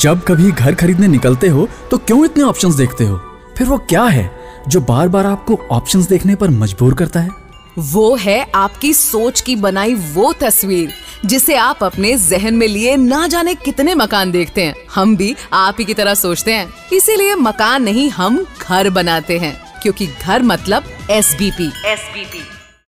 जब कभी घर खरीदने निकलते हो तो क्यों इतने ऑप्शंस देखते हो? फिर वो क्या है जो बार बार आपको ऑप्शंस देखने पर मजबूर करता है? वो है आपकी सोच की बनाई वो तस्वीर जिसे आप अपने जहन में लिए ना जाने कितने मकान देखते हैं। हम भी आप ही की तरह सोचते हैं, इसीलिए मकान नहीं हम घर बनाते हैं, क्योंकि घर मतलब एसबीपी।